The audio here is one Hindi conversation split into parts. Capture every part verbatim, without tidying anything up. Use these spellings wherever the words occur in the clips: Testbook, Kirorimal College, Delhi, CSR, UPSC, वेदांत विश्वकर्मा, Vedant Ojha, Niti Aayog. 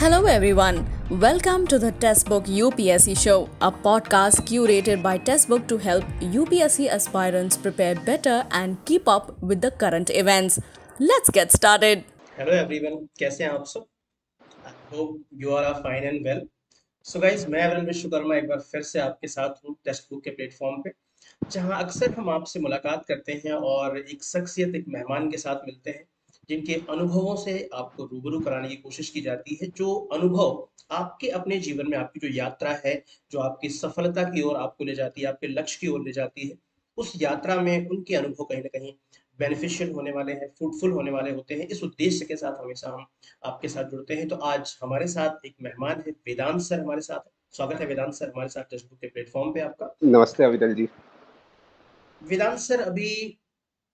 Hello everyone, welcome to the Testbook U P S C show, a podcast curated by Testbook to help U P S C aspirants prepare better and keep up with the current events. Let's get started. Hello everyone, कैसे हैं आप सब? I hope you are fine and well. So guys, मैं वेदांत विश्वकर्मा एक बार फिर से आपके साथ हूँ Testbook के प्लेटफॉर्म पे, जहाँ अक्सर हम आपसे मुलाकात करते हैं और एक शख्सियत, एक मेहमान के साथ मिलते हैं जिनके अनुभवों से आपको रूबरू कराने की कोशिश की जाती है, जो अनुभव आपके अपने जीवन में आपकी जो यात्रा है, जो आपकी सफलता की ओर आपको ले जाती है, आपके लक्ष्य की ओर ले जाती है, उस यात्रा में उनके अनुभव कहीं ना कहीं बेनिफिशियल होने वाले हैं, फ्रूटफुल होने वाले होते हैं। इस उद्देश्य के साथ हमेशा हम आपके साथ जुड़ते हैं। तो आज हमारे साथ एक मेहमान है, वेदांत सर हमारे साथ। स्वागत है वेदांत सर हमारे साथ टेस्टबुक के प्लेटफॉर्म पे आपका। नमस्ते अविदल जी। वेदांत सर अभी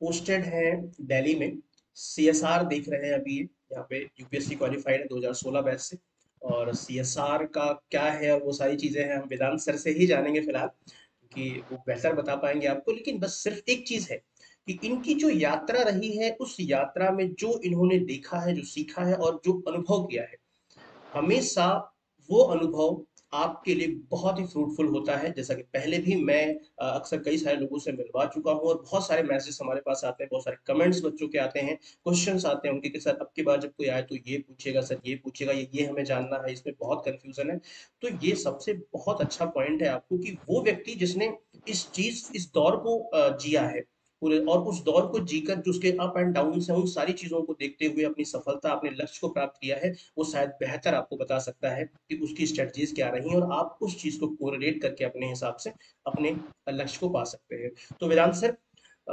पोस्टेड है दिल्ली में, सीएसआर देख रहे हैं अभी, यहाँ पे यूपीएससी क्वालिफाइड है दो हज़ार सोलह बैच से, और सीएसआर का क्या है और वो सारी चीजें हैं हम वेदांत सर से ही जानेंगे फिलहाल, क्योंकि वो बेहतर बता पाएंगे आपको। लेकिन बस सिर्फ एक चीज है कि इनकी जो यात्रा रही है, उस यात्रा में जो इन्होंने देखा है, जो सीखा है और जो अनुभव किया है, हमेशा वो अनुभव आपके लिए बहुत ही फ्रूटफुल होता है। जैसा कि पहले भी मैं अक्सर कई सारे लोगों से मिलवा चुका हूँ और बहुत सारे मैसेज हमारे पास आते हैं, बहुत सारे कमेंट्स बच्चों के आते हैं, क्वेश्चंस आते हैं उनके कि सर अब की बार जब कोई आए तो ये पूछेगा, सर ये पूछेगा, ये ये हमें जानना है, इसमें बहुत कन्फ्यूजन है। तो ये सबसे बहुत अच्छा पॉइंट है आपको कि वो व्यक्ति जिसने इस चीज, इस दौर को जिया है पूरे, और उस दौर को जीकर जो उसके अप एंड डाउन है, उन सारी चीजों को देखते हुए अपनी सफलता, अपने लक्ष्य को प्राप्त किया है, वो शायद बेहतर आपको बता सकता है कि उसकी स्ट्रेटजीज क्या रही हैं और आप उस चीज को कोरिलेट करके अपने हिसाब से अपने लक्ष्य को पा सकते हैं। तो वेदांत सर,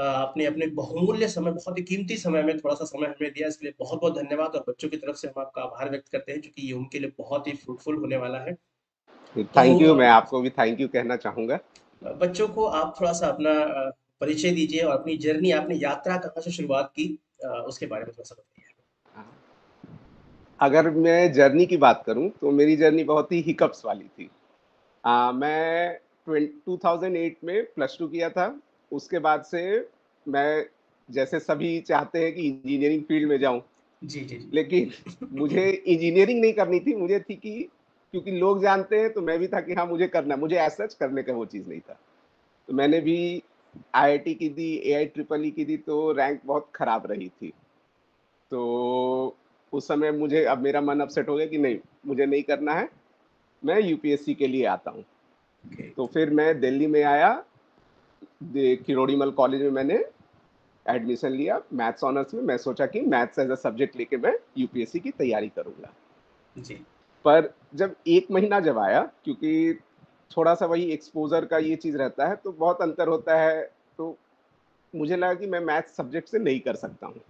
आपने अपने बहुमूल्य समय, बहुत ही कीमती समय में थोड़ा सा समय हमें दिया, इसके लिए बहुत बहुत धन्यवाद। और बच्चों की तरफ से हम आपका आभार व्यक्त करते हैं क्योंकि ये उनके लिए बहुत ही फ्रूटफुल होने वाला है। Thank you. मैं आपको भी थैंक यू कहना चाहूंगा। बच्चों को आप थोड़ा सा अपना परिचय दीजिए और अपनी जर्नी, आपने यात्रा कहाँ से शुरुआत की, उसके बारे में थोड़ा सा बताइए। अगर मैं जर्नी की बात करूं तो मेरी जर्नी बहुत ही हिकअप्स वाली थी। आ, मैं दो हज़ार आठ में प्लस टू किया था। उसके बाद से मैं, जैसे सभी चाहते हैं कि इंजीनियरिंग फील्ड में जाऊं, जी जी, लेकिन मुझे इंजीनियरिंग नहीं करनी थी। मुझे थी कि क्योंकि लोग जानते हैं तो मैं भी था कि हाँ मुझे करना, मुझे ऐसा करने का वो चीज़ नहीं था। तो मैंने भी आई आई टी की दी, ए आई ट्रिपल ई की दी, तो रैंक बहुत खराब रही थी। तो उस समय मुझे, अब मेरा मन अपसेट हो गया कि नहीं मुझे नहीं करना है, मैं यू पी एस सी के लिए आता हूँ। okay. तो फिर मैं दिल्ली में आया, किरोड़ीमल कॉलेज में मैंने एडमिशन लिया मैथ्स ऑनर्स में। मैं सोचा कि मैथ्स एज अ सब्जेक्ट लेके मैं यू पी एस सी की तैयारी करूँगा जी। पर जब एक महीना जब आया, क्योंकि थोड़ा सा वही एक्सपोजर का ये चीज़ रहता है तो बहुत अंतर होता है, तो मुझे लगा कि मैं मैथ्स सब्जेक्ट से नहीं कर सकता हूँ,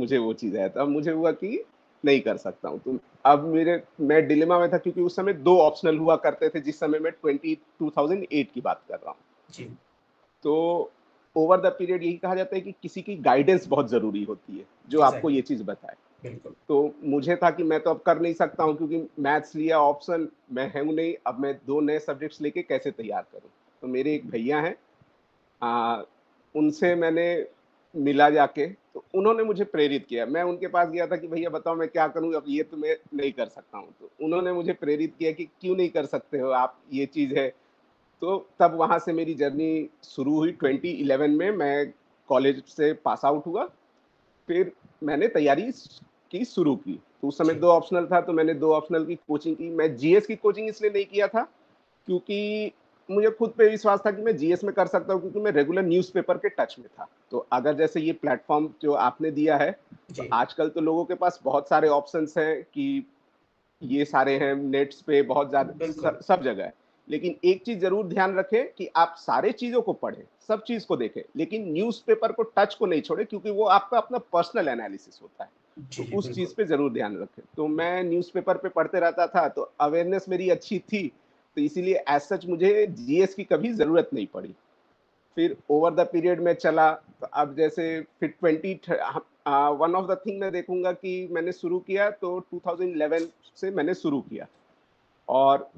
मुझे वो चीज़ है। तब मुझे हुआ कि नहीं कर सकता हूँ। तो अब मेरे, मैं डिलेमा में था क्योंकि उस समय दो ऑप्शनल हुआ करते थे, जिस समय मैं ट्वेंटी टू थाउजेंड एट की बात कर रहा हूँ जी। तो ओवर द पीरियड यही कहा जाता है कि, कि किसी की गाइडेंस बहुत ज़रूरी होती है जो आपको ये चीज़ बताए। तो मुझे था कि मैं तो अब कर नहीं सकता हूँ क्योंकि मैथ्स लिया ऑप्शन मैं है हूँ नहीं, अब मैं दो नए सब्जेक्ट्स लेके कैसे तैयार करूँ। तो मेरे एक भैया हैं, आ, उनसे मैंने मिला जाके, तो उन्होंने मुझे प्रेरित किया। मैं उनके पास गया था कि भैया बताओ मैं क्या करूँ, अब ये तो मैं नहीं कर सकता हूँ। तो उन्होंने मुझे प्रेरित किया कि क्यों नहीं कर सकते हो आप, ये चीज़ है। तो तब वहाँ से मेरी जर्नी शुरू हुई। ट्वेंटी इलेवन में मैं कॉलेज से पास आउट हुआ, फिर मैंने तैयारी की शुरू की। तो उस समय दो ऑप्शनल था तो मैंने दो ऑप्शनल की कोचिंग की। मैं जीएस की कोचिंग इसलिए नहीं किया था क्योंकि मुझे खुद पे विश्वास था कि मैं जीएस में कर सकता हूँ, क्योंकि मैं रेगुलर न्यूज़पेपर के टच में था। तो अगर जैसे ये प्लेटफॉर्म जो आपने दिया है, तो आजकल तो लोगों के पास बहुत सारे ऑप्शंस हैं कि ये सारे हैं, नेट्स पे बहुत ज़्यादा सब जगह है। लेकिन एक चीज़ ज़रूर ध्यान रखें कि आप सारे चीज़ों को पढ़ें, सब चीज़ को देखें, लेकिन न्यूज़पेपर को टच को नहीं छोड़ें, क्योंकि वो आपका अपना पर्सनल एनालिसिस होता है। तो उस चीज़ पे ज़रूर ध्यान रखें। तो मैं न्यूज़पेपर पे पढ़ते रहता था, तो अवेयरनेस मेरी अच्छी थी, तो इसीलिए एज सच मुझे जीएस की कभी ज़रूरत नहीं पड़ी। फिर ओवर द पीरियड में चला, तो अब जैसे फिर twenty one of the thing मैं देखूँगा कि मैंने शुरू किया, तो टू थाउजेंड इलेवन से मैंने शुरू किया। और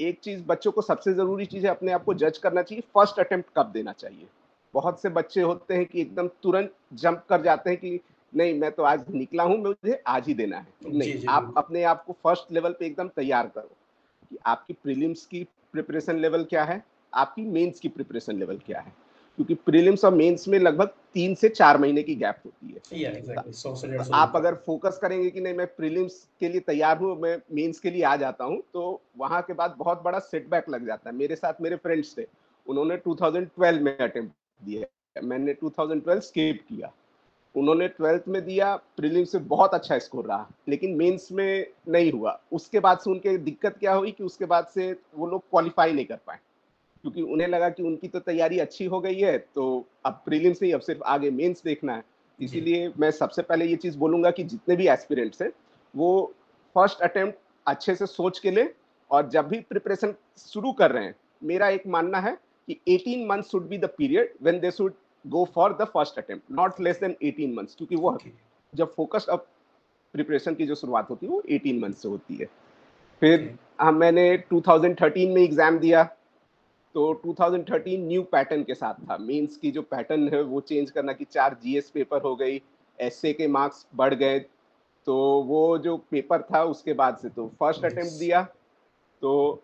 एक चीज़ बच्चों को सबसे ज़रूरी चीज़ है, अपने आप को जज करना चाहिए, फर्स्ट अटेम्प्ट कब देना चाहिए। बहुत से बच्चे होते हैं कि एकदम तुरंत जंप कर जाते हैं कि नहीं मैं तो आज निकला हूँ, मुझे आज ही देना है, नहीं जी, जी, आप अपने आप को फर्स्ट लेवल पे एकदम तैयार करो कि आपकी प्रीलिम्स की प्रिपरेशन लेवल क्या है, आपकी मेंस की प्रिपरेशन लेवल क्या है, क्योंकि प्रीलिम्स और मेंस में लगभग तीन से चार महीने की गैप होती है। yeah, exactly. so, so, so, so, आप अगर फोकस करेंगे कि नहीं मैं प्रीलिम्स के लिए तैयार हूँ, मैं मेंस के लिए आ जाता हूँ, तो वहाँ के बाद बहुत बड़ा सेटबैक लग जाता है। मेरे साथ मेरे फ्रेंड्स थे, उन्होंने दो हज़ार बारह में अटेम्प्ट दिया, मैंने दो हज़ार बारह स्किप किया, उन्होंने ट्वेल्थ में दिया, प्रीलिम्स से बहुत अच्छा स्कोर रहा लेकिन मेंस में नहीं हुआ। उसके बाद से उनके दिक्कत क्या हुई कि उसके बाद से वो लोग क्वालिफाई नहीं कर पाए, क्योंकि उन्हें लगा कि उनकी तो तैयारी अच्छी हो गई है, तो अब प्रीलिम्स नहीं, अब सिर्फ आगे मेंस देखना है। इसीलिए मैं सबसे पहले ये चीज़ बोलूँगा कि जितने भी एस्पिरेंट्स हैं वो फर्स्ट अटेम्प्ट अच्छे से सोच के लें, और जब भी प्रिपरेशन शुरू कर रहे हैं, मेरा एक मानना है कि eighteen months should be the period when they should go for the first attempt, not less than eighteen months, क्योंकि वो okay. जब फोकस अब प्रिपरेशन की जो शुरुआत होती है वो eighteen months से होती है। फिर okay. आ, मैंने दो हज़ार तेरह में एग्ज़ाम दिया, तो दो हज़ार तेरह न्यू पैटर्न के साथ था, मेंस की जो पैटर्न है वो चेंज करना कि चार जीएस पेपर हो गई, एसए के मार्क्स बढ़ गए, तो वो जो पेपर था उसके बाद से तो फर्स्ट yes. अटेम्प्ट दिया। तो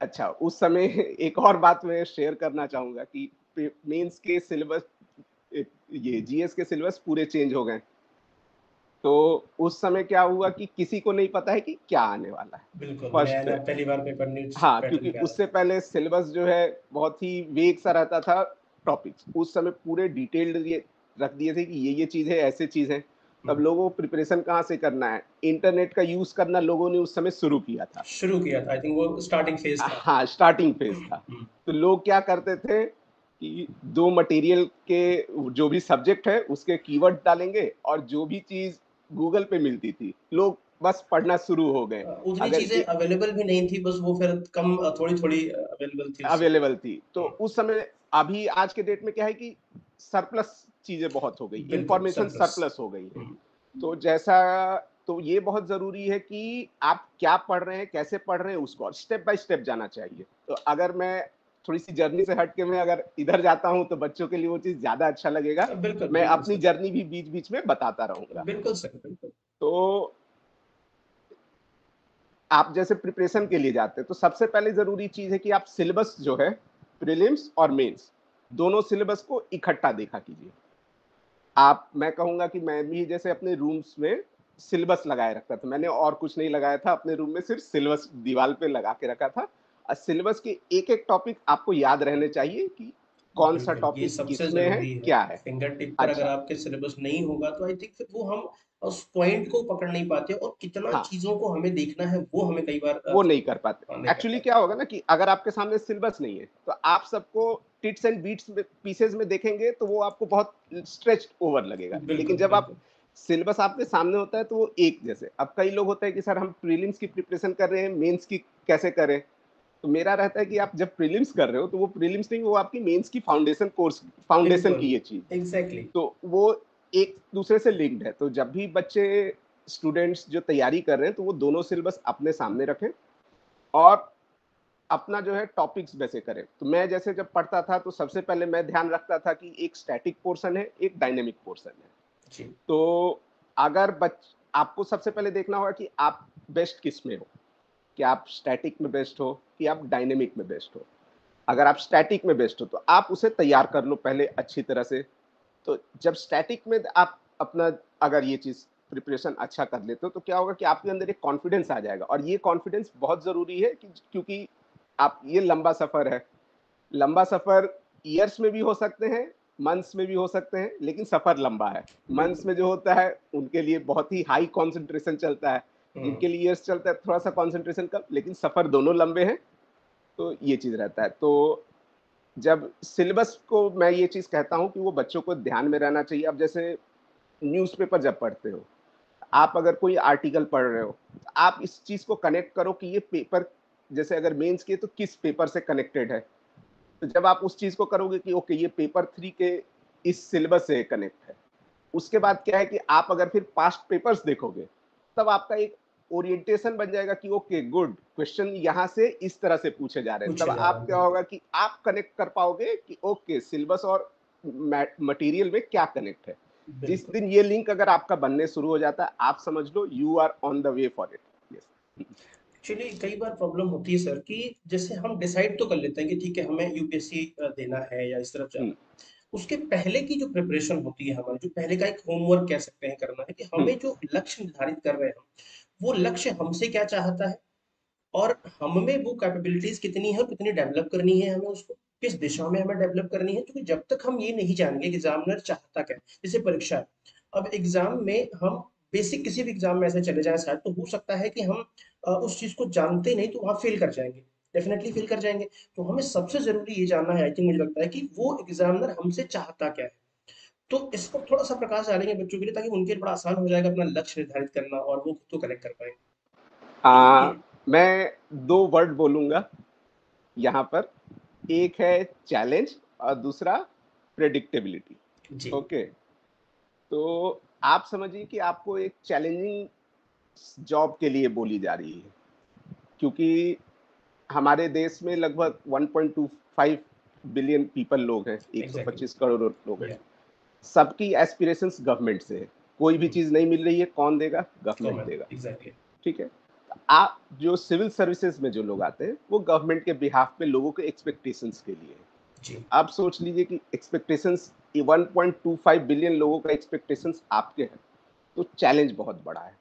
अच्छा, उस समय एक और बात मैं शेयर करना चाहूँगा कि मेंस के सिलेबस, ये जीएस के सिलेबस पूरे चेंज हो गए, तो उस समय क्या हुआ कि किसी को नहीं पता है कि क्या आने वाला है। बिल्कुल, मैं पहली बार पेपर न्यूज, हाँ, क्योंकि उससे पहले सिलेबस जो है बहुत ही वेग सा रहता था, टॉपिक्स उस समय पूरे डिटेल्ड रख दिए थे कि ये ये चीज़ है, ऐसे चीज़ है। अब लोगों को प्रिपरेशन कहाँ से करना है, इंटरनेट का यूज करना लोगों ने उस समय शुरू किया था शुरू किया था आई थिंक वो स्टार्टिंग फेज था। हाँ, स्टार्टिंग फेज था। तो लोग क्या करते थे कि दो मटेरियल के जो भी सब्जेक्ट है उसके कीवर्ड डालेंगे, और जो भी चीज गूगल पे मिलती थी लोग बस पढ़ना शुरू हो गए। उतनी चीजें अवेलेबल भी नहीं थी, बस वो फिर कम थोड़ी थोड़ी अवेलेबल थी अवेलेबल थी तो उस समय। अभी आज के डेट में क्या है कि सरप्लस चीजें बहुत हो गई, इंफॉर्मेशन सरप्लस हो गई है। तो जैसा, तो ये बहुत जरूरी है कि आप क्या पढ़ रहे हैं, कैसे पढ़ रहे हैं, उसको स्टेप बाय स्टेप जाना चाहिए। तो अगर मैं थोड़ी सी जर्नी से हट के मैं अगर इधर जाता हूँ तो बच्चों के लिए वो चीज ज्यादा अच्छा लगेगा। बिल्कुल, मैं बिल्कुल, अपनी जर्नी भी बीच बीच में बताता रहूंगा। बिल्कुल सर, बिल्कुल। तो आप जैसे प्रिपरेशन के लिए जाते हैं तो सबसे पहले जरूरी चीज है कि आप सिलेबस जो है प्रीलिम्स और मेन्स दोनों सिलेबस को इकट्ठा देखा कीजिए। आप, मैं कहूँगा कि मैं भी जैसे अपने रूम्स में सिलेबस लगाए रखता था, मैंने और कुछ नहीं लगाया था, अपने रूम में सिर्फ सिलेबस दीवार पे लगा के रखा था। और सिलेबस के एक एक टॉपिक आपको याद रहने चाहिए कि कौन सा टॉपिक किसमें है, है क्या है। फिंगर टिप पर अगर आपके सिलेबस नहीं होगा तो आई थिंक वो हम उस पॉइंट को पकड़ नहीं पाते, और कितना हाँ, चीजों को हमें देखना है वो हमें कई बार वो नहीं कर पाते। एक्चुअली क्या होगा ना कि अगर आपके सामने सिलेबस नहीं है तो आप सबको टिट्स एंड बीट्स में, पीसेज में देखेंगे तो वो आपको बहुत स्ट्रेच्ड ओवर लगेगा। लेकिन जब आप सिलेबस आपके सामने होता है तो वो एक जैसे। अब कई लोग होते हैं कि सर हम प्रीलिम्स की प्रिपरेशन कर रहे हैं, मेंस की कैसे करें? तो मेरा रहता है कि आप जब प्रीलिम्स कर रहे हो तो वो प्रीलिम्स नहीं, वो आपकी मेंस की फाउंडेशन कोर्स, फाउंडेशन की ये चीज। एग्जैक्टली, तो वो एक दूसरे से लिंक्ड है। तो जब भी बच्चे, स्टूडेंट्स जो तैयारी कर रहे हैं तो वो दोनों सिलेबस अपने सामने रखें और अपना जो है टॉपिक्स वैसे करें। तो मैं जैसे जब पढ़ता था तो सबसे पहले मैं ध्यान रखता था कि एक स्टैटिक पोर्शन है, एक डायनेमिक पोर्शन है जी। तो अगर बच आपको सबसे पहले देखना होगा कि आप बेस्ट किस में हो, कि आप स्टैटिक में बेस्ट हो कि आप डायनेमिक में बेस्ट हो। अगर आप स्टैटिक में बेस्ट हो तो आप उसे तैयार कर लो पहले अच्छी तरह से। तो जब स्टैटिक में आप अपना अगर ये चीज़ प्रिपरेशन अच्छा कर लेते हो तो क्या होगा कि आपके अंदर एक कॉन्फिडेंस आ जाएगा। और ये कॉन्फिडेंस बहुत ज़रूरी है कि क्योंकि आप, ये लंबा सफ़र है, लंबा सफ़र ईयर्स में भी हो सकते हैं, मंथ्स में भी हो सकते हैं, लेकिन सफ़र लंबा है। मंथ्स में जो होता है उनके लिए बहुत ही हाई कॉन्सेंट्रेशन चलता है, जिनके लिए ईयर्स चलता है थोड़ा सा कॉन्सेंट्रेशन कम, लेकिन सफ़र दोनों लंबे हैं। तो ये चीज़ रहता है। तो जब सिलेबस को, मैं ये चीज़ कहता हूँ कि वो बच्चों को ध्यान में रहना चाहिए। अब जैसे न्यूज़पेपर जब पढ़ते हो, आप अगर कोई आर्टिकल पढ़ रहे हो तो आप इस चीज़ को कनेक्ट करो कि ये पेपर, जैसे अगर मेंस के तो किस पेपर से कनेक्टेड है। तो जब आप उस चीज़ को करोगे कि ओके ये पेपर थ्री के इस सिलेबस से कनेक्ट है, उसके बाद क्या है कि आप अगर फिर पास्ट पेपर्स देखोगे तब आपका एक ओरिएंटेशन बन जाएगा कि ओके गुड, क्वेश्चन यहाँ से इस तरह से पूछे जा रहे हैं। तब आप क्या होगा कि आप कनेक्ट कर पाओगे कि ओके सिलेबस और मटेरियल में क्या कनेक्ट है। जिस दिन ये लिंक अगर आपका बनने शुरू हो जाता है, आप समझ लो you are on the way for it. Yes, actually कई बार प्रॉब्लम होती है सर कि जैसे हम डिसाइड तो कर लेते हैं कि ठीक है हमें यूपीएससी देना है या इस तरफ जाना है, उसके पहले की जो प्रिपरेशन होती है हमारी, जो पहले का एक होमवर्क कह सकते हैं करना है कि हमें जो लक्ष्य निर्धारित कर रहे हैं वो लक्ष्य हमसे क्या चाहता है और हमें वो कैपेबिलिटीज कितनी है, कितनी डेवलप करनी है, हमें उसको किस दिशा में हमें डेवलप करनी है। क्योंकि जब तक हम ये नहीं जानेंगे एग्जामिनर चाहता क्या, जैसे परीक्षा अब एग्जाम में हम बेसिक किसी भी एग्जाम में ऐसे चले जाएं शायद, तो हो सकता है कि हम आ, उस चीज को जानते नहीं तो वहाँ फेल कर जाएंगे, डेफिनेटली फेल कर जाएंगे। तो हमें सबसे जरूरी ये जानना है, आई थिंक मुझे लगता है कि वो एग्जामिनर हमसे चाहता क्या है। तो इसको थोड़ा सा प्रकाश डालेंगे बच्चों के लिए ताकि उनके लिए बड़ा आसान हो जाएगा अपना लक्ष्य निर्धारित करना और वो खुद को कनेक्ट कर पाएंगे। मैं दो वर्ड बोलूंगा यहाँ पर, एक है चैलेंज और दूसरा प्रेडिक्टेबिलिटी। ओके, तो आप समझिए कि आपको एक चैलेंजिंग जॉब के लिए बोली जा रही है, क्योंकि हमारे देश में लगभग एक पॉइंट दो पाँच बिलियन पीपल लोग हैं, एक सौ पच्चीस करोड़ लोग हैं। सबकी एस्पिरेशंस गवर्नमेंट से है, कोई भी चीज़ नहीं मिल रही है, कौन देगा? गवर्नमेंट देगा। एग्जैक्टली, ठीक है। आप जो सिविल सर्विसेज में जो लोग आते हैं वो गवर्नमेंट के बिहाफ पे लोगों के एक्सपेक्टेशंस के लिए जी। आप सोच लीजिए कि एक्सपेक्टेशंस एक पॉइंट दो पाँच बिलियन लोगों का एक्सपेक्टेशंस आपके हैं, तो चैलेंज बहुत बड़ा है।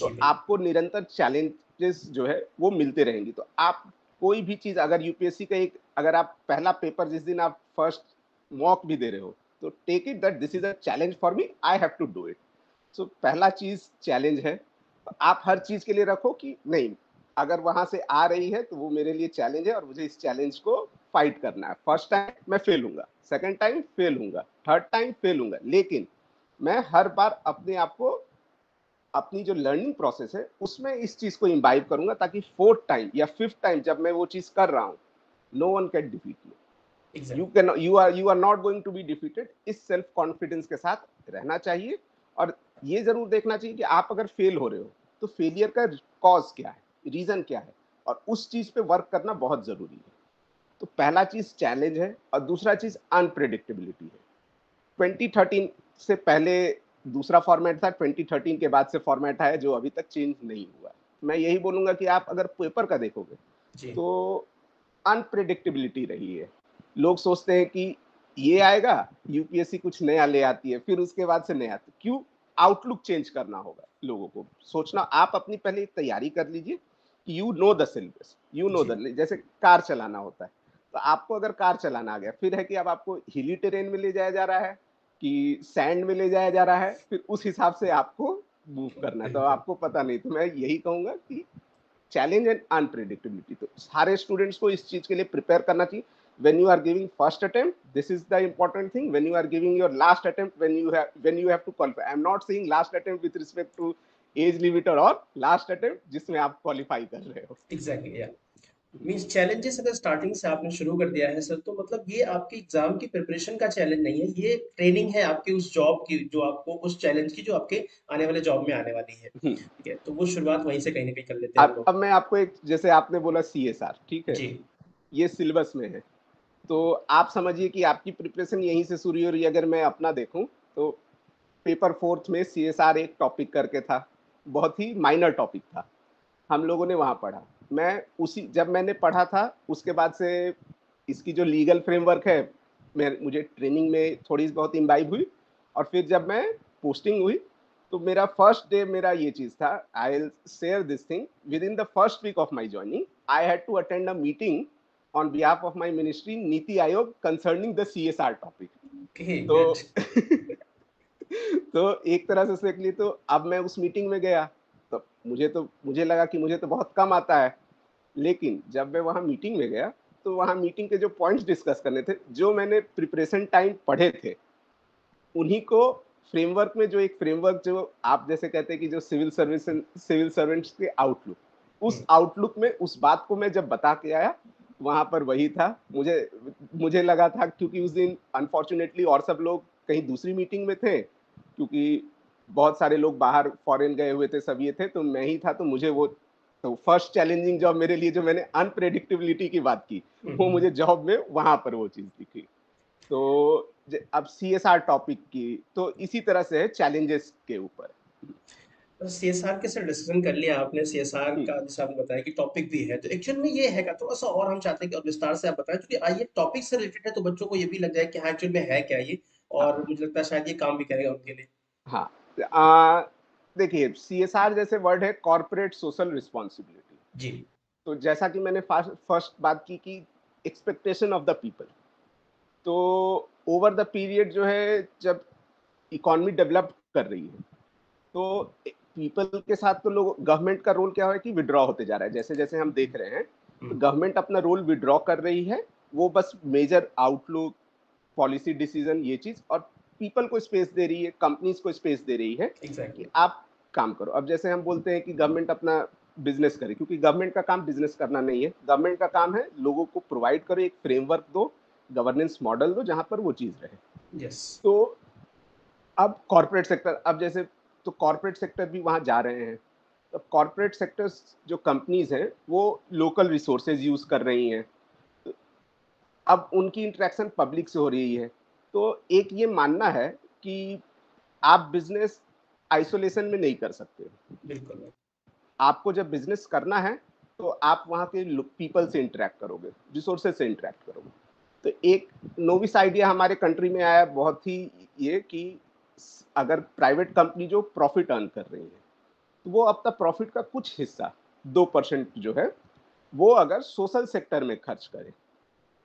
तो आपको निरंतर चैलेंजेस जो है वो मिलते रहेंगी। तो आप कोई भी चीज़ अगर यूपीएससी का एक अगर आप पहला पेपर जिस दिन आप फर्स्ट मॉक भी दे रहे हो तो take it that this is a challenge for me, I have to do it. So पहला चीज़ चैलेंज है, आप हर चीज के लिए रखो कि नहीं अगर वहां से आ रही है तो वो मेरे लिए चैलेंज है और मुझे इस चैलेंज को फाइट करना है। फर्स्ट टाइम मैं फेल हूंगा, सेकंड टाइम फेल हूंगा, थर्ड टाइम फेल हूंगा, लेकिन मैं हर बार अपने आप को अपनी जो लर्निंग प्रोसेस है उसमें इस चीज को इम्बाइब करूंगा ताकि फोर्थ टाइम या फिफ्थ टाइम जब मैं वो चीज कर रहा हूँ, no one can defeat me. You can you are you are not going to be defeated. इस सेल्फ कॉन्फिडेंस के साथ रहना चाहिए और ये जरूर देखना चाहिए कि आप अगर फेल हो रहे हो तो फेलियर का कॉज क्या है, रीज़न क्या है, और उस चीज़ पे वर्क करना बहुत ज़रूरी है। तो पहला चीज़ चैलेंज है और दूसरा चीज़ अनप्रेडिक्टेबिलिटी है। ट्वेंटी थर्टीन से पहले दूसरा फॉर्मेट था, ट्वेंटी थर्टीन के बाद से फॉर्मेट आया जो अभी तक चेंज नहीं हुआ। मैं यही बोलूँगा कि आप अगर पेपर का देखोगे तो अनप्रेडिक्टेबिलिटी रही है। लोग सोचते हैं कि ये आएगा, यूपीएससी कुछ नया ले आती है, फिर उसके बाद से नया, क्यों? आउटलुक चेंज करना होगा लोगों को, सोचना। आप अपनी पहले तैयारी कर लीजिए कि you know the syllabus, you know the, जैसे कार चलाना होता है तो आपको अगर कार चलाना आ गया, फिर है कि अब आपको हिली टेरेन में ले जाया जा रहा है कि सैंड में ले जाया जा रहा है, फिर उस हिसाब से आपको मूव करना है, तो आपको पता नहीं। तो मैं यही कहूँगा कि चैलेंज एंड अनप्रेडिक्टेबिलिटी, तो सारे स्टूडेंट्स को इस चीज़ के लिए प्रिपेयर करना चाहिए। When you are giving first attempt, this is the important thing. When you are giving your last attempt, when you have when you have to qualify, I am not saying last attempt with respect to age limit or all. Last attempt जिसमें आप qualify कर रहे हो। Exactly, yeah. Means challenges अगर starting से आपने शुरू कर दिया है सर, तो मतलब ये आपके एग्जाम की प्रिपरेशन का चैलेंज नहीं है, ये ट्रेनिंग है आपके उस जॉब की, जो आपको उस चैलेंज की जो आपके आने वाले जॉब में आने वाली है। ठीक है, तो वो शुरुआत वहीं से कहीं ना कहीं कर लेते हैं आप। अब मैं आपको एक, जैसे आपने बोला सी एस आर, ठीक है, ये सिलेबस में है, तो आप समझिए कि आपकी प्रिपरेशन यहीं से शुरू हो रही है। अगर मैं अपना देखूं तो पेपर फोर्थ में सी एस आर एक टॉपिक करके था, बहुत ही माइनर टॉपिक था, हम लोगों ने वहाँ पढ़ा। मैं उसी जब मैंने पढ़ा था उसके बाद से इसकी जो लीगल फ्रेमवर्क है मैं मुझे ट्रेनिंग में थोड़ी बहुत इम्बाइब हुई, और फिर जब मैं पोस्टिंग हुई तो मेरा फर्स्ट डे मेरा ये चीज़ था, I will share this thing, with in the first week of my joining I had to attend a meeting on behalf of my ministry, Niti Aayog, concerning the C S R topic. Okay, तो तो एक तरह से उसके लिए, तो अब मैं उस मीटिंग में गया तो मुझे तो मुझे लगा कि मुझे तो बहुत कम आता है, लेकिन जब मैं वहाँ मीटिंग में गया तो वहाँ मीटिंग के जो पॉइंट्स डिस्कस करने थे, जो मैंने प्रिपरेशन टाइम पढ़े थे, उन्हीं को फ्रेमवर्क में, जो एक फ्रेमवर्क जो आप जैसे कहते हैं कि जो सिविल सर्विस सिविल सर्वेंट्स के आउटलुक, उस आउटलुक में उस बात को मैं जब बता के आया वहाँ पर वही था। मुझे मुझे लगा था, क्योंकि उस दिन अनफॉर्चुनेटली और सब लोग कहीं दूसरी मीटिंग में थे, क्योंकि बहुत सारे लोग बाहर फॉरेन गए हुए थे, सब ये थे, तो मैं ही था। तो मुझे वो तो फर्स्ट चैलेंजिंग जॉब मेरे लिए, जो मैंने अनप्रेडिक्टेबिलिटी की बात की, वो मुझे जॉब में वहाँ पर वो चीज़ दिखी। तो अब सीएसआर टॉपिक की, तो इसी तरह से चैलेंजेस के ऊपर सीएसआर के से डिस्कशन कर लिया आपने। सीएसआर का जैसे आपने बताया कि टॉपिक भी है, तो एक्चुअल में ये है का थोड़ा सा और हम चाहते हैं कि और विस्तार से आप बताएं, क्योंकि ये टॉपिक से रिलेटेड है तो बच्चों को ये भी लग जाए कि हाँ एक्चुअल में है क्या ये, और मुझे लगता है शायद ये काम भी करेगा उनके लिए। हाँ, देखिए सीएसआर जैसे वर्ड है कॉर्पोरेट सोशल रिस्पॉन्सिबिलिटी जी, तो जैसा कि मैंने फर्स्ट बात की कि एक्सपेक्टेशन ऑफ द पीपल, तो ओवर द पीरियड जो है जब इकोनॉमी डेवलप कर रही है तो पीपल के साथ तो लोग, गवर्नमेंट का रोल क्या है कि विड्रॉ होते जा रहा है, जैसे जैसे हम देख रहे हैं तो गवर्नमेंट अपना रोल विड्रॉ कर रही है, वो बस मेजर आउटलुक, पॉलिसी डिसीजन, ये चीज़, और पीपल को स्पेस दे रही है, कंपनीज को स्पेस दे रही है exactly. कि आप काम करो। अब जैसे हम बोलते हैं कि गवर्नमेंट अपना बिजनेस करे, क्योंकि गवर्नमेंट का काम बिजनेस करना नहीं है, गवर्नमेंट का काम है लोगों को प्रोवाइड करो, एक फ्रेमवर्क दो, गवर्नेंस मॉडल दो जहाँ पर वो चीज़ रहे yes. तो अब कॉरपोरेट सेक्टर, अब जैसे तो कॉरपोरेट सेक्टर भी वहाँ जा रहे हैं, तो कॉरपोरेट सेक्टर्स जो कंपनीज हैं वो लोकल रिसोर्सेज यूज़ कर रही हैं, तो अब उनकी इंटरेक्शन पब्लिक से हो रही है, तो एक ये मानना है कि आप बिजनेस आइसोलेशन में नहीं कर सकते, बिल्कुल आपको जब बिजनेस करना है तो आप वहाँ के पीपल से इंटरेक्ट करोगे, रिसोर्सेज से इंटरेक्ट करोगे। तो एक नोविस आइडिया हमारे कंट्री में आया बहुत ही ये कि अगर प्राइवेट कंपनी जो प्रॉफिट अर्न कर रही है तो वो अपना प्रॉफिट का कुछ हिस्सा दो परसेंट जो है वो अगर सोशल सेक्टर में खर्च करे,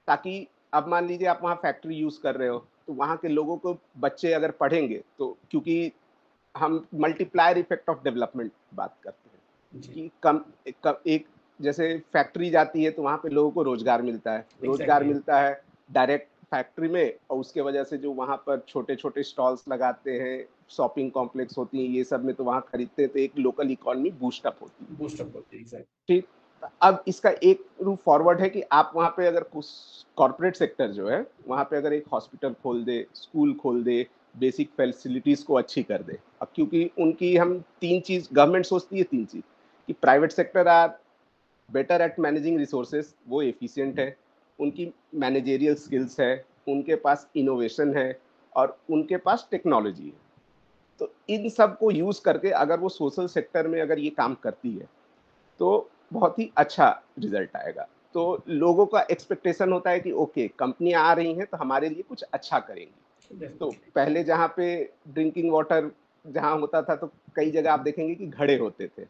ताकि अब मान लीजिए आप वहाँ फैक्ट्री यूज़ कर रहे हो तो वहाँ के लोगों को, बच्चे अगर पढ़ेंगे तो, क्योंकि हम मल्टीप्लायर इफेक्ट ऑफ डेवलपमेंट बात करते हैं कि कम एक, एक जैसे फैक्ट्री जाती है तो वहाँ पे लोगों को रोजगार मिलता है, रोजगार मिलता है डायरेक्ट फैक्ट्री में, और उसके वजह से जो वहाँ पर छोटे छोटे स्टॉल्स लगाते हैं, शॉपिंग कॉम्प्लेक्स होती हैं, ये सब में तो वहाँ खरीदते हैं, तो एक लोकल इकोनॉमी बूस्टअप होती है, बूस्टअप होती है exactly. ठीक, अब इसका एक रूप फॉरवर्ड है कि आप वहाँ पे अगर कुछ कॉर्पोरेट सेक्टर जो है वहाँ पे अगर एक हॉस्पिटल खोल दे, स्कूल खोल दे, बेसिक फैसिलिटीज़ को अच्छी कर दे। अब क्योंकि उनकी हम तीन चीज़, गवर्नमेंट सोचती है तीन चीज़ कि private sector are better at managing resources, वो एफिशिएंट है, उनकी मैनेजेरियल स्किल्स है, उनके पास इनोवेशन है और उनके पास टेक्नोलॉजी है, तो इन सब को यूज़ करके अगर वो सोशल सेक्टर में अगर ये काम करती है तो बहुत ही अच्छा रिजल्ट आएगा। तो लोगों का एक्सपेक्टेशन होता है कि ओके कंपनियां आ रही हैं तो हमारे लिए कुछ अच्छा करेंगी। तो पहले जहाँ पे ड्रिंकिंग वाटर जहाँ होता था तो कई जगह आप देखेंगे कि घड़े होते थे,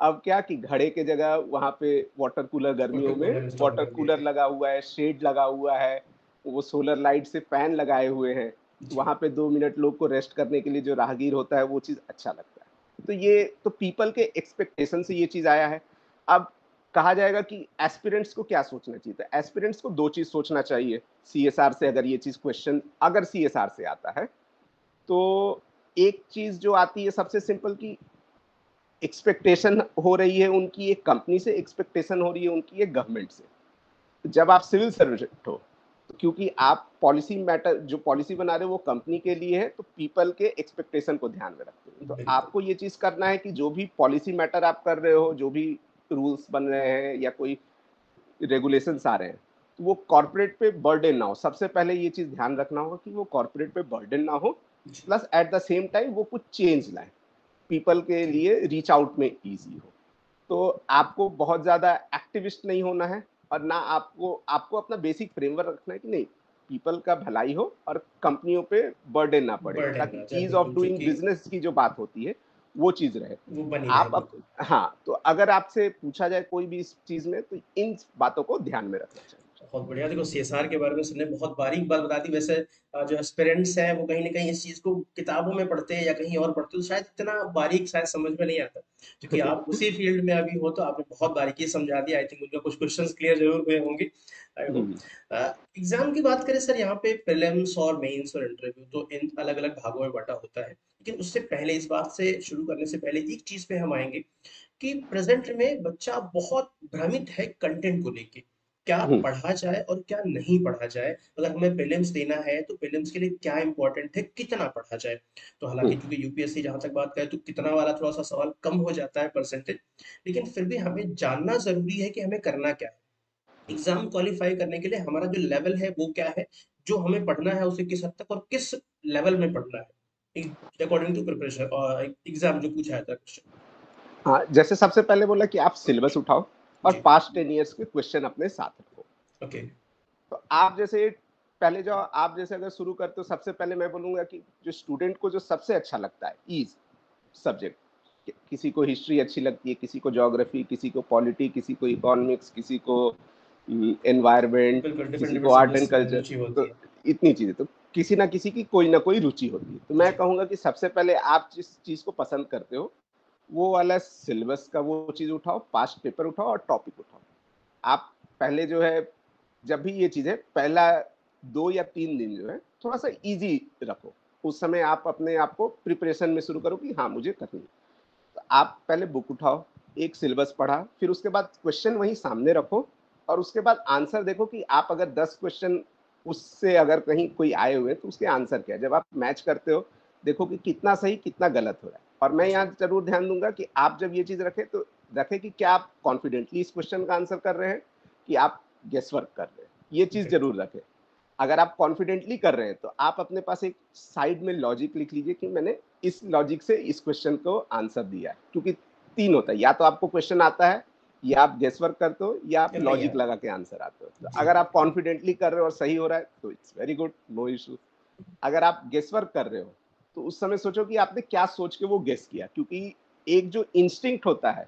अब क्या कि घड़े के जगह वहाँ पे वाटर कूलर, गर्मियों में वाटर कूलर लगा हुआ है, शेड लगा हुआ है, वो सोलर लाइट से फैन लगाए हुए हैं, वहाँ पे दो मिनट लोग को रेस्ट करने के लिए जो राहगीर होता है वो चीज़ अच्छा लगता है। तो ये तो पीपल के एक्सपेक्टेशन से ये चीज़ आया है। अब कहा जाएगा कि एस्पिरेंट्स को क्या सोचना चाहिए, तो एस्पिरेंट्स को दो चीज़ सोचना चाहिए सीएसआर से, अगर ये चीज़ क्वेश्चन अगर सीएसआर से आता है तो एक चीज़ जो आती है सबसे सिंपल की एक्सपेक्टेशन हो रही है उनकी एक कंपनी से, एक्सपेक्टेशन हो रही है उनकी एक गवर्नमेंट से। जब आप सिविल सर्विसेंट हो तो क्योंकि आप पॉलिसी मैटर, जो पॉलिसी बना रहे हो वो कंपनी के लिए है, तो पीपल के एक्सपेक्टेशन को ध्यान में रखते हैं। तो आपको ये चीज़ करना है कि जो भी पॉलिसी मैटर आप कर रहे हो, जो भी रूल्स बन रहे हैं या कोई रेगुलेशंस आ रहे हैं तो वो कॉर्पोरेट पे बर्डन ना हो। सबसे पहले ये चीज़ ध्यान रखना होगा कि वो कॉर्पोरेट पे बर्डन ना हो, plus at the same time वो कुछ चेंज लाए, पीपल के लिए रीच आउट में इजी हो। तो आपको बहुत ज़्यादा एक्टिविस्ट नहीं होना है और ना आपको आपको अपना बेसिक फ्रेमवर्क रखना है कि नहीं पीपल का भलाई हो और कंपनियों पे बर्डन ना पड़े, ताकि ईज ऑफ डूइंग बिजनेस की जो बात होती है वो चीज़ रहे, वो बनी आप अप, हाँ। तो अगर आपसे पूछा जाए कोई भी इस चीज़ में तो इन बातों को ध्यान में रखना चाहिए। बहुत बढ़िया, देखो सीएसआर के बारे में सुनने बहुत बारीक बात बता दी। वैसे जो एस्पिरेंट्स हैं वो कहीं ना कहीं इस चीज़ को किताबों में पढ़ते हैं या कहीं और पढ़ते हैं तो शायद इतना बारीक शायद समझ में नहीं आता, क्योंकि आप उसी फील्ड में अभी हो तो आपने बहुत बारीकी समझा दिया। आई थिंक मुझे कुछ क्वेश्चन क्लियर जरूर हुए होंगे। एग्जाम की बात करें सर, यहाँ पे प्रीलिम्स और मेंस और इंटरव्यू तो इन अलग अलग भागों में बांटा होता है, लेकिन उससे पहले, इस बात से शुरू करने से पहले एक चीज़ पे हम आएंगे कि प्रेजेंट में बच्चा बहुत भ्रमित है कंटेंट को लेके, क्या पढ़ा जाए और क्या नहीं पढ़ा जाए। अगर हमें प्रीलिम्स देना है तो प्रीलिम्स के लिए क्या इंपॉर्टेंट है, कितना पढ़ा जाए। तो हालांकि क्योंकि यूपीएससी जहां तक बात करें तो कितना वाला थोड़ा सा सवाल कम हो जाता है परसेंटेज, लेकिन फिर भी हमें जानना जरूरी है कि हमें करना क्या है। एग्जाम क्वालिफाई करने के लिए हमारा जो लेवल है वो क्या है, जो हमें पढ़ना है उसे किस हद तक और किस लेवल में पढ़ना है अकॉर्डिंग टू प्रिपरेशन और एग्जाम जो पूछा था क्वेश्चन। हाँ, जैसे सबसे पहले बोला कि आप सिलेबस उठाओ और पास्ट टेन इयर्स के क्वेश्चन अपने साथ रखो। ओके, तो आप जैसे पहले जो आप जैसे अगर शुरू करते हो, सबसे पहले मैं बोलूंगा कि जो स्टूडेंट को जो सबसे अच्छा लगता है इज सब्जेक्ट, किसी को हिस्ट्री अच्छी लगती है, किसी को ज्योग्राफी, किसी को पॉलिटी, किसी को इकोनॉमिक्स, किसी को एनवायरमेंट, किसी को आर्ट एंड कल्चर, तो इतनी चीजें तो किसी ना किसी की कोई ना कोई रुचि होती है। तो मैं कहूँगा कि सबसे पहले आप जिस चीज को पसंद करते हो वो वाला सिलेबस का वो चीज़ उठाओ, पास्ट पेपर उठाओ और टॉपिक उठाओ। आप पहले जो है जब भी ये चीज़ें पहला दो या तीन दिन जो है थोड़ा सा इजी रखो, उस समय आप अपने आप को प्रिपरेशन में शुरू करो कि हाँ मुझे करनी है। तो आप पहले बुक उठाओ, एक सिलेबस पढ़ा, फिर उसके बाद क्वेश्चन वहीं सामने रखो और उसके बाद आंसर देखो कि आप अगर दस क्वेश्चन उससे अगर कहीं कोई आए हुए तो उसके आंसर क्या है। जब आप मैच करते हो देखो कि कितना सही कितना गलत हो रहा है। और मैं यहाँ जरूर ध्यान दूंगा कि आप जब ये चीज़ रखें तो रखें कि क्या आप कॉन्फिडेंटली इस क्वेश्चन का आंसर कर रहे हैं कि आप गेस वर्क कर रहे हैं, ये चीज़ जरूर रखें। अगर आप कॉन्फिडेंटली कर रहे हैं तो आप अपने पास एक साइड में लॉजिक लिख लीजिए कि मैंने इस लॉजिक से इस क्वेश्चन को आंसर दिया है, क्योंकि तीन होता है, या तो आपको क्वेश्चन आता है या आप गेस वर्क करते हो या आप लॉजिक लगा के आंसर आते हो। तो अगर आप कॉन्फिडेंटली कर रहे हो और सही हो रहा है तो it's very good, no issue. अगर आप गेस वर्क कर रहे हो तो उस समय सोचो कि आपने क्या सोच के वो गेस किया, क्योंकि एक जो इंस्टिंक्ट होता है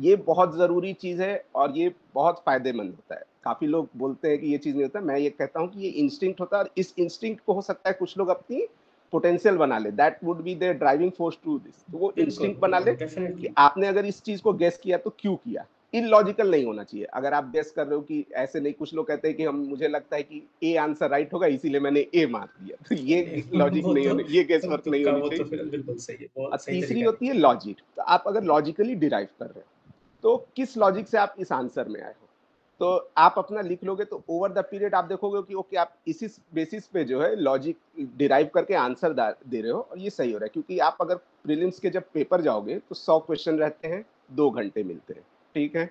ये बहुत ज़रूरी चीज़ है और ये बहुत फायदेमंद होता है। काफ़ी लोग बोलते हैं कि ये चीज़ नहीं होता, मैं ये कहता हूँ कि ये इंस्टिंक्ट होता है और इस इंस्टिंक्ट को हो सकता है कुछ लोग अपनी पोटेंशियल बना ले, that would be the driving force to this. तो वो इंस्टिंक्ट बना ले कि आपने अगर इस चीज़ को गेस किया तो क्यों किया, इलॉजिकल नहीं होना चाहिए। अगर आप गेस कर रहे हो कि ऐसे नहीं, कुछ लोग कहते हैं कि हम मुझे लगता है कि ए आंसर राइट होगा इसीलिए मैंने ए मार्क दिया, तो ये लॉजिक नहीं होने, ये गेस वर्क नहीं होनी चाहिए। तीसरी होती है लॉजिक, तो आप अगर लॉजिकली डिराइव कर रहे हो तो किस लॉजिक से आप इस आंसर में आए हो, तो आप अपना लिख लोगे तो ओवर द पीरियड आप देखोगे कि ओके आप इसी बेसिस पे जो है लॉजिक डिराइव करके आंसर दे रहे हो और ये सही हो रहा है। क्योंकि आप अगर प्रीलिम्स के जब पेपर जाओगे तो सौ क्वेश्चन रहते हैं, दो घंटे मिलते हैं, ठीक है।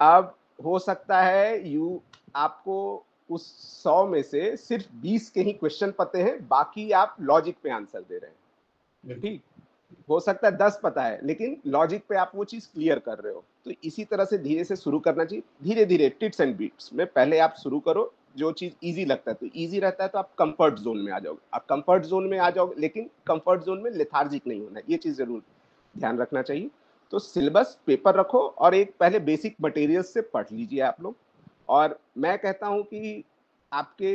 अब हो सकता है यू आपको उस सौ में से सिर्फ बीस के ही क्वेश्चन पते हैं, बाकी आप लॉजिक पे आंसर दे रहे हैं, ठीक। हो सकता है दस पता है लेकिन लॉजिक पे आप वो चीज़ क्लियर कर रहे हो। तो इसी तरह से धीरे से शुरू करना चाहिए, धीरे धीरे टिप्स एंड बीट्स में पहले आप शुरू करो। जो चीज़ इजी लगता है, तो इजी रहता है तो आप कंफर्ट जोन में आ जाओगे, आप कंफर्ट जोन में आ जाओगे, लेकिन कंफर्ट जोन में लेथार्जिक नहीं होना, ये चीज़ ज़रूर ध्यान रखना चाहिए। तो सिलेबस पेपर रखो और एक पहले बेसिक मटेरियल्स से पढ़ लीजिए आप लोग। और मैं कहता हूँ कि आपके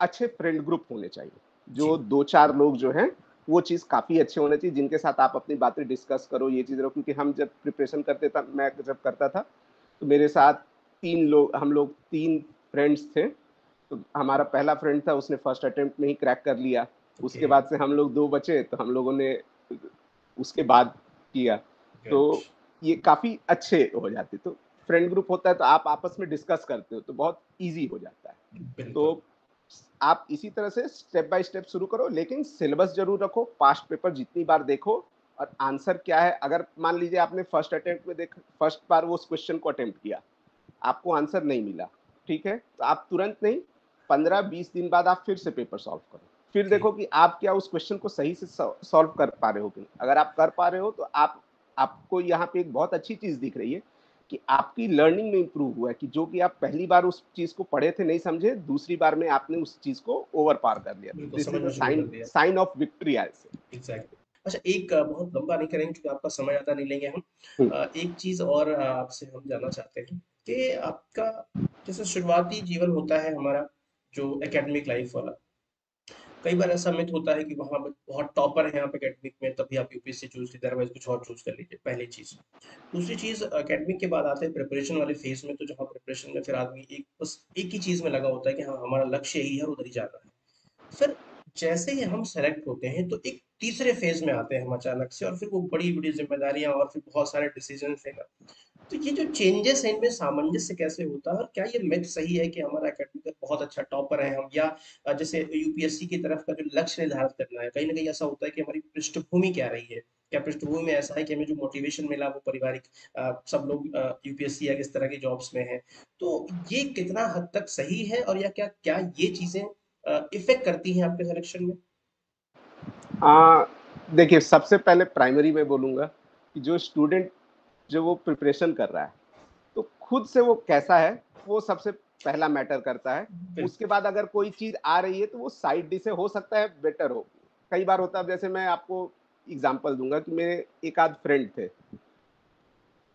अच्छे फ्रेंड ग्रुप होने चाहिए, जो दो चार लोग जो हैं वो चीज़ काफ़ी अच्छे होने चाहिए, जिनके साथ आप अपनी बातें डिस्कस करो, ये चीज़ रहो। क्योंकि हम जब प्रिपरेशन करते थे, मैं जब करता था तो मेरे साथ तीन लोग हम लोग तीन फ्रेंड्स थे। तो हमारा पहला फ्रेंड था, उसने फर्स्ट अटेम्प्ट में ही क्रैक कर लिया, उसके बाद से हम लोग दो बचे तो हम लोगों ने उसके बाद किया, तो ये काफ़ी अच्छे हो जाते। तो फ्रेंड ग्रुप होता है तो आप आपस में डिस्कस करते हो तो बहुत इजी हो जाता है। तो आप इसी तरह से स्टेप बाय स्टेप शुरू करो, लेकिन सिलेबस जरूर रखो, पास्ट पेपर जितनी बार देखो और आंसर क्या है। अगर मान लीजिए आपने फर्स्ट अटेम्प्ट में देख फर्स्ट बार वो उस क्वेश्चन को अटेम्प्ट किया, आपको आंसर नहीं मिला, ठीक है, तो आप तुरंत नहीं, पंद्रह बीस दिन बाद आप फिर से पेपर सॉल्व करो, फिर देखो कि आप क्या उस क्वेश्चन को सही से सॉल्व कर पा रहे हो कि नहीं। अगर आप कर पा रहे हो तो आप आपको यहाँ पे एक बहुत अच्छी चीज़ दिख रही है कि आपकी लर्निंग में इम्प्रूव हुआ है, कि जो कि आप पहली बार उस चीज़ को पढ़े थे नहीं समझे, दूसरी बार में आपने उस चीज़ को ओवर पार कर लिया। साइन साइन ऑफ विक्ट्री ऐसे। एग्जैक्टली। अच्छा, एक बहुत लंबा नहीं करेंगे क्योंकि आपका समय ज़्यादा नहीं लेंगे हम। एक चीज़ और आपसे हम जानना चाहते हैं कि आपका जैसे शुरुआती जीवन होता है हमारा, जो एकेडमिक लाइफ वाला, कई बार ऐसा मिथ होता है कि वहाँ बहुत टॉपर हैं आप एकेडमिक में तभी आप यूपीएससी चूज कीजिए, अदरवाइज कुछ और चूज कर लीजिए, पहली चीज़। दूसरी चीज़, एकेडमिक के बाद आते हैं प्रिपरेशन वाले फेज में, तो जहाँ प्रिपरेशन में फिर आदमी एक बस एक ही चीज़ में लगा होता है कि हाँ हमारा लक्ष्य यही है, उधर ही जाना है। फिर जैसे ही हम सेलेक्ट होते हैं तो एक तीसरे फेज में आते हैं हम अचानक से, और फिर वो बड़ी बड़ी जिम्मेदारियां और फिर बहुत सारे डिसीजन लेना। तो ये जो चेंजेस हैं इनमें सामंजस्य कैसे होता है, और क्या ये मिथ सही है कि हमारा एकेडमिक बहुत अच्छा टॉपर है हम, या जैसे यूपीएससी की तरफ का जो लक्ष्य निर्धारित करना है, कहीं ना कहीं ऐसा होता है कि हमारी पृष्ठभूमि क्या रही है, क्या पृष्ठभूमि में ऐसा है कि हमें जो मोटिवेशन मिला वो पारिवारिक, सब लोग यूपीएससी या किस तरह की जॉब्स में है, तो ये कितना हद तक सही है और या क्या क्या ये चीजें इफेक्ट करती हैं आपके सिलेक्शन में? देखिए, सबसे पहले प्राइमरी में बोलूँगा कि जो स्टूडेंट जो वो प्रिपरेशन कर रहा है तो खुद से वो कैसा है वो सबसे पहला मैटर करता है। उसके बाद अगर कोई चीज़ आ रही है तो वो साइड डी से हो सकता है बेटर हो। कई बार होता है, जैसे मैं आपको एग्जांपल दूंगा कि मेरे एक आध फ्रेंड थे,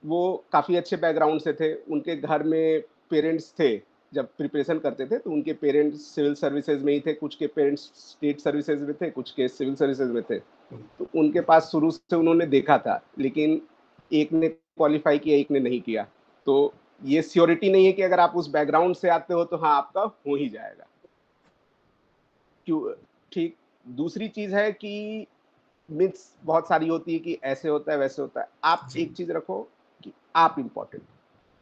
वो काफ़ी अच्छे बैकग्राउंड से थे, उनके घर में पेरेंट्स थे, जब प्रिपरेशन करते थे तो उनके पेरेंट्स सिविल सर्विसेज में ही थे, कुछ के पेरेंट्स स्टेट सर्विसेज में थे, कुछ के सिविल सर्विसेज में थे, तो उनके पास शुरू से उन्होंने देखा था, लेकिन एक ने क्वालिफाई किया एक ने नहीं किया। तो ये श्योरिटी नहीं है कि अगर आप उस बैकग्राउंड से आते हो तो हाँ आपका हो ही जाएगा, क्यों ठीक। दूसरी चीज़ है कि मिथ्स बहुत सारी होती है कि ऐसे होता है वैसे होता है। आप एक चीज़ रखो कि आप इम्पोर्टेंट,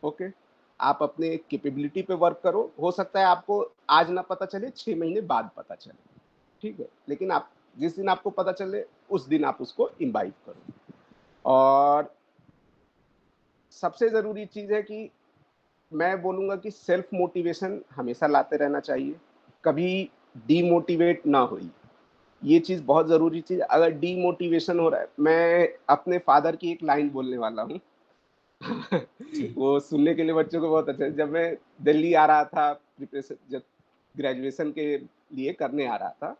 ओके, आप अपने कैपेबिलिटी पे वर्क करो, हो सकता है आपको आज ना पता चले, छः महीने बाद पता चले, ठीक है, लेकिन आप जिस दिन आपको पता चले उस दिन आप उसको इम्बाइव करो। और सबसे ज़रूरी चीज़ है कि मैं बोलूँगा कि सेल्फ मोटिवेशन हमेशा लाते रहना चाहिए, कभी डीमोटिवेट ना होइए, ये चीज़ बहुत ज़रूरी चीज़। अगर डीमोटिवेशन हो रहा है, मैं अपने फादर की एक लाइन बोलने वाला हूँ वो सुनने के लिए बच्चों को बहुत अच्छा है। जब मैं दिल्ली आ रहा था प्रिपरेशन, जब ग्रेजुएशन के लिए करने आ रहा था,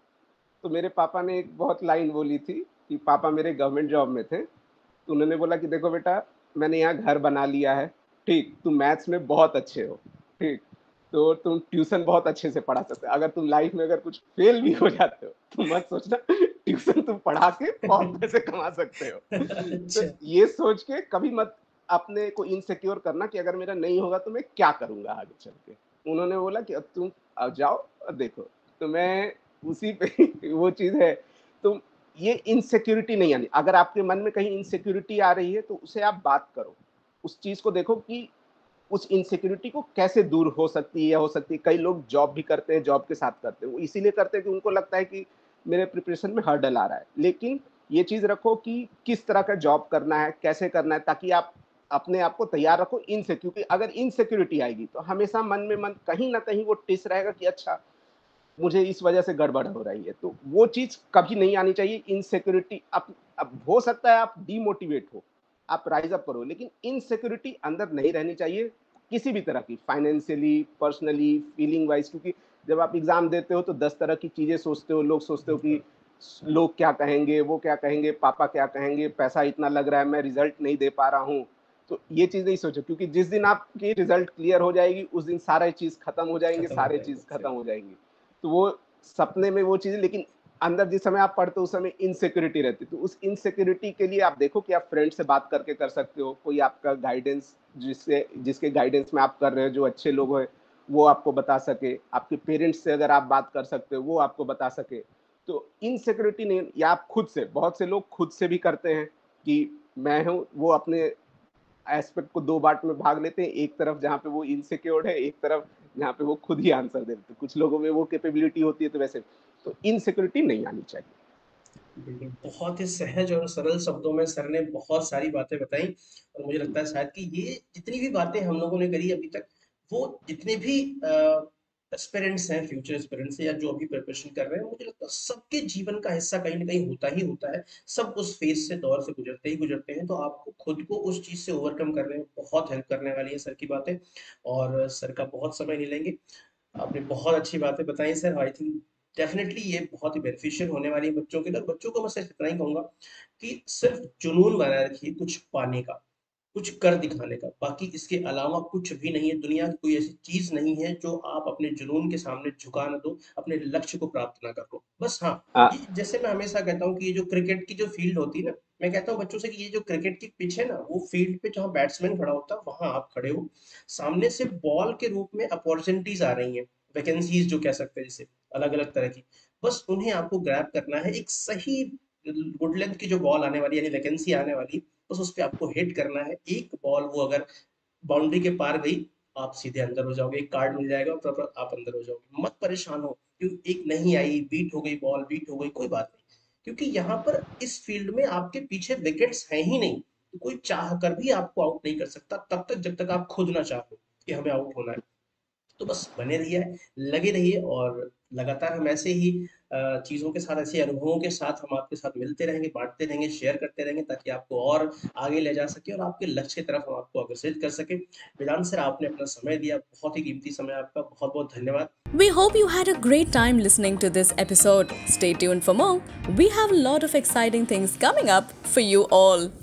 तो मेरे पापा ने एक बहुत लाइन बोली थी कि पापा मेरे गवर्नमेंट जॉब में थे, तो उन्होंने बोला कि देखो बेटा, मैंने यहाँ घर बना लिया है, ठीक, तुम मैथ्स में बहुत अच्छे हो, ठीक, तो तुम ट्यूशन बहुत अच्छे से पढ़ा सकते हो, अगर तुम लाइफ में अगर कुछ फेल भी हो जाते हो तो मत सोचना, ट्यूशन तुम पढ़ा के बहुत पैसे कमा सकते हो। तो ये सोच के कभी मत अपने को इनसिक्योर करना कि अगर मेरा नहीं होगा तो मैं क्या करूँगा आगे चल के। उन्होंने बोला कि अब तुम अब जाओ और देखो, तो मैं उसी पे वो चीज़ है, तो ये इनसिक्योरिटी नहीं आनी। अगर आपके मन में कहीं इनसिक्योरिटी आ रही है तो उसे आप बात करो, उस चीज़ को देखो कि उस इनसिक्योरिटी को कैसे दूर हो सकती है या हो सकती है। कई लोग जॉब भी करते हैं, जॉब के साथ करते हैं, वो इसीलिए करते हैं कि उनको लगता है कि मेरे प्रिपरेशन में हर्डल आ रहा है, लेकिन ये चीज़ रखो कि किस तरह का जॉब करना है, कैसे करना है, ताकि आप अपने आप को तैयार रखो इनसे, क्योंकि अगर इनसिक्योरिटी आएगी तो हमेशा मन में मन कहीं ना कहीं वो टिस रहेगा कि अच्छा मुझे इस वजह से गड़बड़ हो रही है, तो वो चीज़ कभी नहीं आनी चाहिए। इनसिक्योरिटी अब अब हो सकता है आप डीमोटिवेट हो, आप राइज अप करो, लेकिन इनसिक्योरिटी अंदर नहीं रहनी चाहिए किसी भी तरह की, फाइनेंशियली, पर्सनली, फीलिंग वाइज, क्योंकि जब आप एग्ज़ाम देते हो तो दस तरह की चीज़ें सोचते हो, लोग सोचते हो कि लोग क्या कहेंगे, वो क्या कहेंगे, पापा क्या कहेंगे, पैसा इतना लग रहा है, मैं रिजल्ट नहीं दे पा रहा हूँ, तो ये चीज़ नहीं सोचो, क्योंकि जिस दिन आपकी रिजल्ट क्लियर हो जाएगी उस दिन सारी चीज़ खत्म हो जाएंगे, सारे चीज़ खत्म हो जाएंगी। तो वो सपने में वो चीज़, लेकिन अंदर जिस समय आप पढ़ते हो उस समय इनसिक्योरिटी रहती है। तो उस इनसिक्योरिटी के लिए आप देखो कि आप फ्रेंड से बात करके कर सकते हो, कोई आपका गाइडेंस, जिससे जिसके गाइडेंस में आप कर रहे हो, जो अच्छे लोग हैं वो आपको बता सके, आपके पेरेंट्स से अगर आप बात कर सकते हो वो आपको बता सके। तो इनसिक्योरिटी नहीं, या आप खुद से, बहुत से लोग खुद से भी करते हैं कि मैं हूँ, वो अपने एस्पेक्ट को दो बाट में भाग लेते हैं, एक तरफ जहाँ पे वो इनसिक्योर है, एक तरफ जहाँ पे वो खुद ही आंसर दे देते हैं। कुछ लोगों में वो कैपेबिलिटी होती है, तो वैसे तो इनसिक्योरिटी नहीं आनी चाहिए। बहुत ही सहज और सरल शब्दों में सर ने बहुत सारी बातें बताई, और मुझे लगता है शायद कि ये जितनी भी बातें हम लोगों ने करी अभी तक, वो जितने भी एस्पिरेंट्स हैं, फ्यूचर एस्पिरेंट्स हैं, या जो अभी प्रिपरेशन कर रहे हैं, मुझे लगता है सबके जीवन का हिस्सा कहीं ना कहीं होता ही होता है, सब उस फेज से, दौर से गुजरते ही गुजरते हैं। तो आपको खुद को उस चीज़ से ओवरकम करने में बहुत हेल्प करने वाली है सर की बातें, और सर का बहुत समय नहीं लेंगे, आपने बहुत अच्छी बातें बताई सर। आई थिंक डेफिनेटली ये बहुत ही बेनिफिशियल होने वाली है बच्चों के लिए। बच्चों को मैं सिर्फ इतना ही कहूँगा कि सिर्फ जुनून बनाए रखिए कुछ पाने का, कुछ कर दिखाने का, बाकी इसके अलावा कुछ भी नहीं है। दुनिया की कोई ऐसी चीज नहीं है जो आप अपने जुनून के सामने झुका ना दो, अपने लक्ष्य को प्राप्त ना कर दो, बस। हाँ, जैसे मैं हमेशा कहता हूँ कि ये जो क्रिकेट की जो फील्ड होती है ना, मैं कहता हूँ बच्चों से कि ये जो क्रिकेट की पिच है ना, वो फील्ड पे जहाँ बैट्समैन खड़ा होता है वहां आप खड़े हो, सामने से बॉल के रूप में अपॉर्चुनिटीज आ रही है, वैकेंसीज जो कह सकते हैं, जैसे अलग अलग तरह की, बस उन्हें आपको ग्रैब करना है, एक सही गुड लेंथ की जो बॉल आने वाली यानी वैकेंसी आने वाली बस उस पर आपको हिट करना है। एक बॉल वो अगर बाउंड्री के पार गई आप सीधे अंदर हो जाओगे, एक कार्ड मिल जाएगा और आप अंदर हो जाओगे। मत परेशान हो क्योंकि एक नहीं आई, बीट हो गई बॉल, बीट हो गई कोई बात नहीं, क्योंकि यहाँ पर इस फील्ड में आपके पीछे विकेट्स हैं ही नहीं, तो कोई चाह कर भी आपको आउट नहीं कर सकता तब तक जब तक आप खुद ना चाहो कि हमें आउट होना है। तो बस बने रहिए, लगे रहिए और लगातार हम ऐसे ही चीज़ों के साथ, ऐसे अनुभवों के साथ हम आपके साथ मिलते रहेंगे, बांटते रहेंगे, शेयर करते रहेंगे ताकि आपको और आगे ले जा सके और आपके लक्ष्य की तरफ हम आपको अग्रसर कर सके। वेदांत सर, आपने अपना समय दिया, बहुत ही कीमती समय आपका, बहुत बहुत धन्यवाद। We hope you had a great time listening to this episode. Stay tuned for more. We have a lot of exciting things coming up for you all.